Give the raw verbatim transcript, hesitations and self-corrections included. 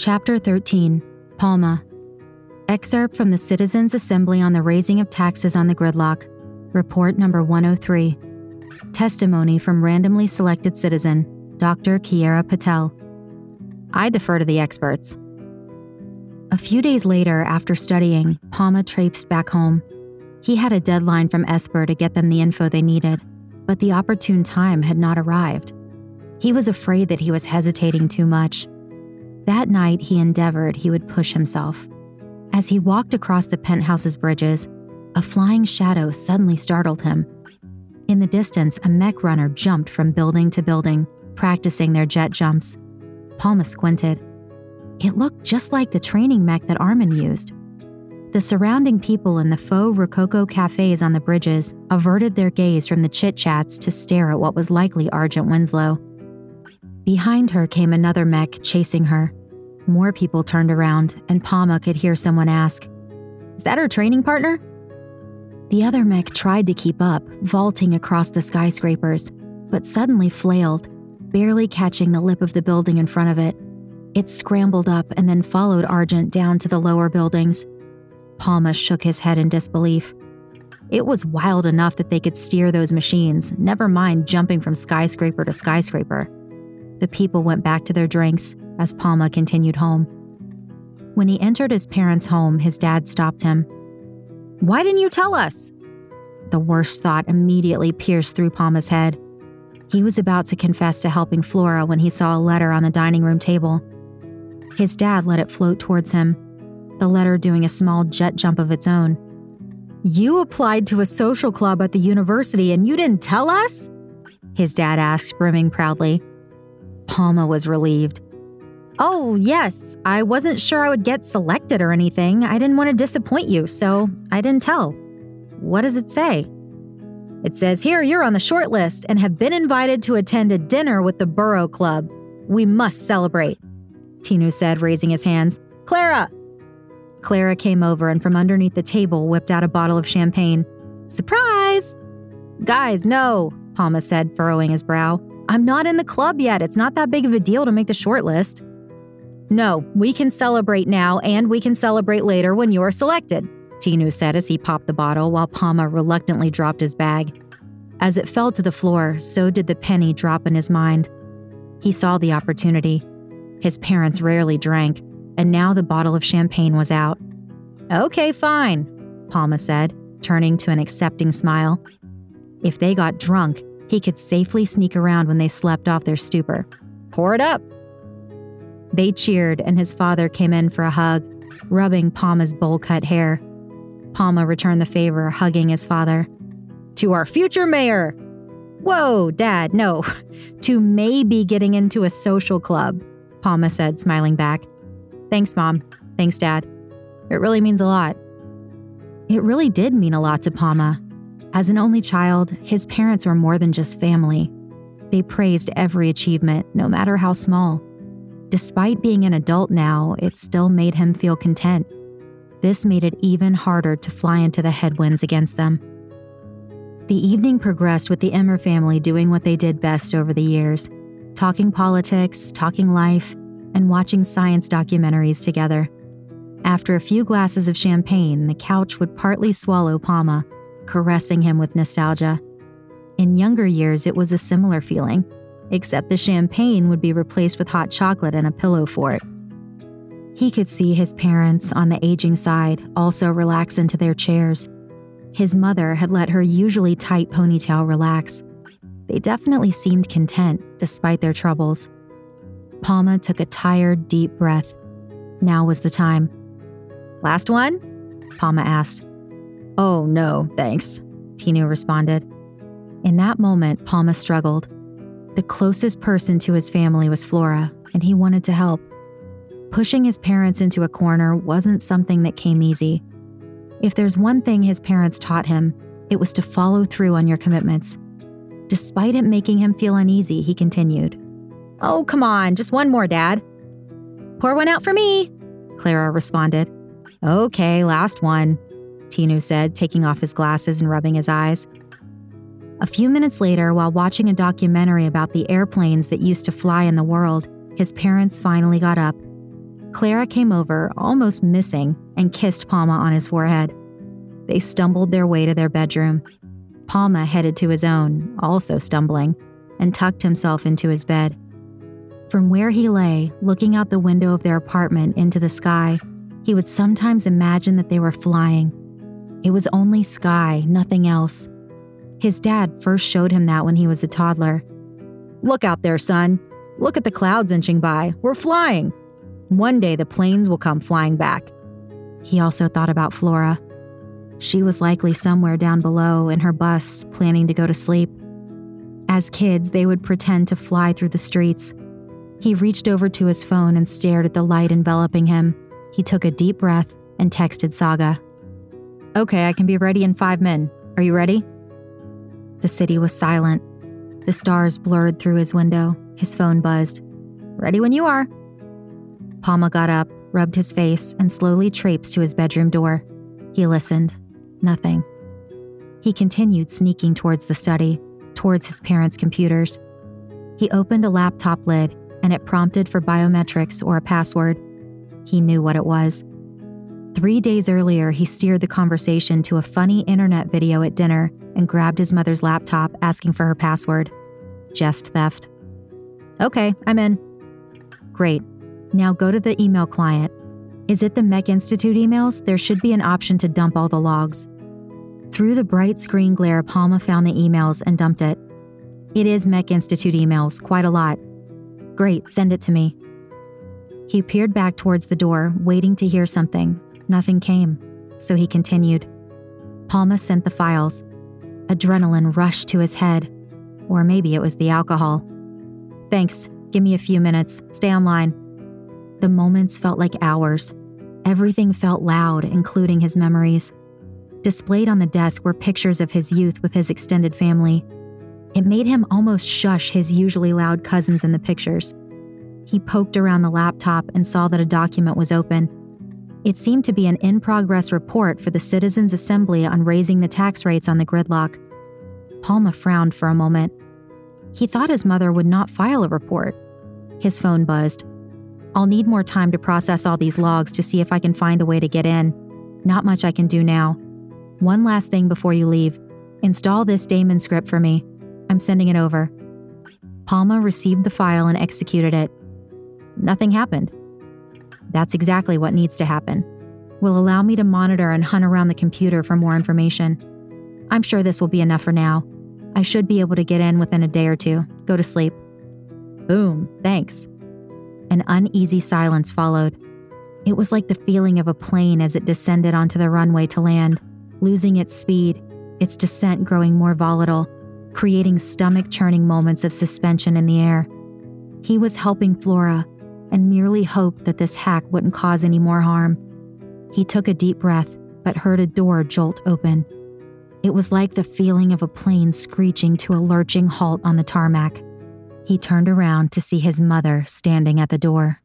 Chapter thirteen, Palma. Excerpt from the Citizens' Assembly on the Raising of Taxes on the Gridlock, Report Number one oh three. Testimony from randomly selected citizen, Doctor Kiera Patel. I defer to the experts. A few days later, after studying, Palma traipsed back home. He had a deadline from Esper to get them the info they needed, but the opportune time had not arrived. He was afraid that he was hesitating too much. That night, he endeavored he would push himself. As he walked across the penthouse's bridges, a flying shadow suddenly startled him. In the distance, a mech runner jumped from building to building, practicing their jet jumps. Palma squinted. It looked just like the training mech that Armin used. The surrounding people in the faux Rococo cafes on the bridges averted their gaze from the chit-chats to stare at what was likely Argent Winslow. Behind her came another mech chasing her. More people turned around, and Palma could hear someone ask, "Is that her training partner?" The other mech tried to keep up, vaulting across the skyscrapers, but suddenly flailed, barely catching the lip of the building in front of it. It scrambled up and then followed Argent down to the lower buildings. Palma shook his head in disbelief. It was wild enough that they could steer those machines, never mind jumping from skyscraper to skyscraper. The people went back to their drinks as Palma continued home. When he entered his parents' home, his dad stopped him. "Why didn't you tell us?" The worst thought immediately pierced through Palma's head. He was about to confess to helping Flora when he saw a letter on the dining room table. His dad let it float towards him, the letter doing a small jet jump of its own. "You applied to a social club at the university and you didn't tell us?" his dad asked, brimming proudly. Palma was relieved. "Oh, yes. I wasn't sure I would get selected or anything. I didn't want to disappoint you, so I didn't tell." "What does it say?" "It says here you're on the short list and have been invited to attend a dinner with the Borough Club. We must celebrate," Tinu said, raising his hands. "Clara!" Clara came over and from underneath the table whipped out a bottle of champagne. "Surprise!" "Guys, no," Palma said, furrowing his brow. "I'm not in the club yet. It's not that big of a deal to make the short list." "No, we can celebrate now, and we can celebrate later when you are selected," Tinu said as he popped the bottle while Palma reluctantly dropped his bag. As it fell to the floor, so did the penny drop in his mind. He saw the opportunity. His parents rarely drank, and now the bottle of champagne was out. "Okay, fine," Palma said, turning to an accepting smile. If they got drunk, he could safely sneak around when they slept off their stupor. "Pour it up." They cheered, and his father came in for a hug, rubbing Palma's bowl-cut hair. Palma returned the favor, hugging his father. "To our future mayor!" "Whoa, Dad, no. To maybe getting into a social club," Palma said, smiling back. "Thanks, Mom. Thanks, Dad. It really means a lot." It really did mean a lot to Palma. As an only child, his parents were more than just family. They praised every achievement, no matter how small. Despite being an adult now, it still made him feel content. This made it even harder to fly into the headwinds against them. The evening progressed with the Emmer family doing what they did best over the years, talking politics, talking life, and watching science documentaries together. After a few glasses of champagne, the couch would partly swallow Palma, caressing him with nostalgia. In younger years, it was a similar feeling, except the champagne would be replaced with hot chocolate and a pillow fort. He could see his parents, on the aging side, also relax into their chairs. His mother had let her usually tight ponytail relax. They definitely seemed content, despite their troubles. Palma took a tired, deep breath. Now was the time. "Last one?" Palma asked. "Oh, no, thanks," Tinu responded. In that moment, Palma struggled. The closest person to his family was Flora, and he wanted to help. Pushing his parents into a corner wasn't something that came easy. If there's one thing his parents taught him, it was to follow through on your commitments. Despite it making him feel uneasy, he continued. "Oh, come on, just one more, Dad." "Pour one out for me," Clara responded. "Okay, last one," Tinu said, taking off his glasses and rubbing his eyes. A few minutes later, while watching a documentary about the airplanes that used to fly in the world, his parents finally got up. Clara came over, almost missing, and kissed Palma on his forehead. They stumbled their way to their bedroom. Palma headed to his own, also stumbling, and tucked himself into his bed. From where he lay, looking out the window of their apartment into the sky, he would sometimes imagine that they were flying. It was only sky, nothing else. His dad first showed him that when he was a toddler. "Look out there, son. Look at the clouds inching by. We're flying. One day the planes will come flying back." He also thought about Flora. She was likely somewhere down below in her bus, planning to go to sleep. As kids, they would pretend to fly through the streets. He reached over to his phone and stared at the light enveloping him. He took a deep breath and texted Saga. "Okay, I can be ready in five min. Are you ready?" The city was silent. The stars blurred through his window. His phone buzzed. "Ready when you are." Palma got up, rubbed his face, and slowly traipsed to his bedroom door. He listened. Nothing. He continued sneaking towards the study, towards his parents' computers. He opened a laptop lid, and it prompted for biometrics or a password. He knew what it was. Three days earlier, he steered the conversation to a funny internet video at dinner and grabbed his mother's laptop, asking for her password. Just theft. "Okay, I'm in." "Great. Now go to the email client. Is it the Mech Institute emails? There should be an option to dump all the logs." Through the bright screen glare, Palma found the emails and dumped it. "It is Mech Institute emails, quite a lot." "Great, send it to me." He peered back towards the door, waiting to hear something. Nothing came, so he continued. Palma sent the files. Adrenaline rushed to his head. Or maybe it was the alcohol. "Thanks. Give me a few minutes. Stay online." The moments felt like hours. Everything felt loud, including his memories. Displayed on the desk were pictures of his youth with his extended family. It made him almost shush his usually loud cousins in the pictures. He poked around the laptop and saw that a document was open. It seemed to be an in-progress report for the Citizens' Assembly on raising the tax rates on the gridlock. Palma frowned for a moment. He thought his mother would not file a report. His phone buzzed. "I'll need more time to process all these logs to see if I can find a way to get in. Not much I can do now. One last thing before you leave. Install this daemon script for me. I'm sending it over." Palma received the file and executed it. Nothing happened. "That's exactly what needs to happen. Will allow me to monitor and hunt around the computer for more information. I'm sure this will be enough for now. I should be able to get in within a day or two. Go to sleep." "Boom, thanks." An uneasy silence followed. It was like the feeling of a plane as it descended onto the runway to land, losing its speed, its descent growing more volatile, creating stomach-churning moments of suspension in the air. He was helping Flora, and merely hoped that this hack wouldn't cause any more harm. He took a deep breath, but heard a door jolt open. It was like the feeling of a plane screeching to a lurching halt on the tarmac. He turned around to see his mother standing at the door.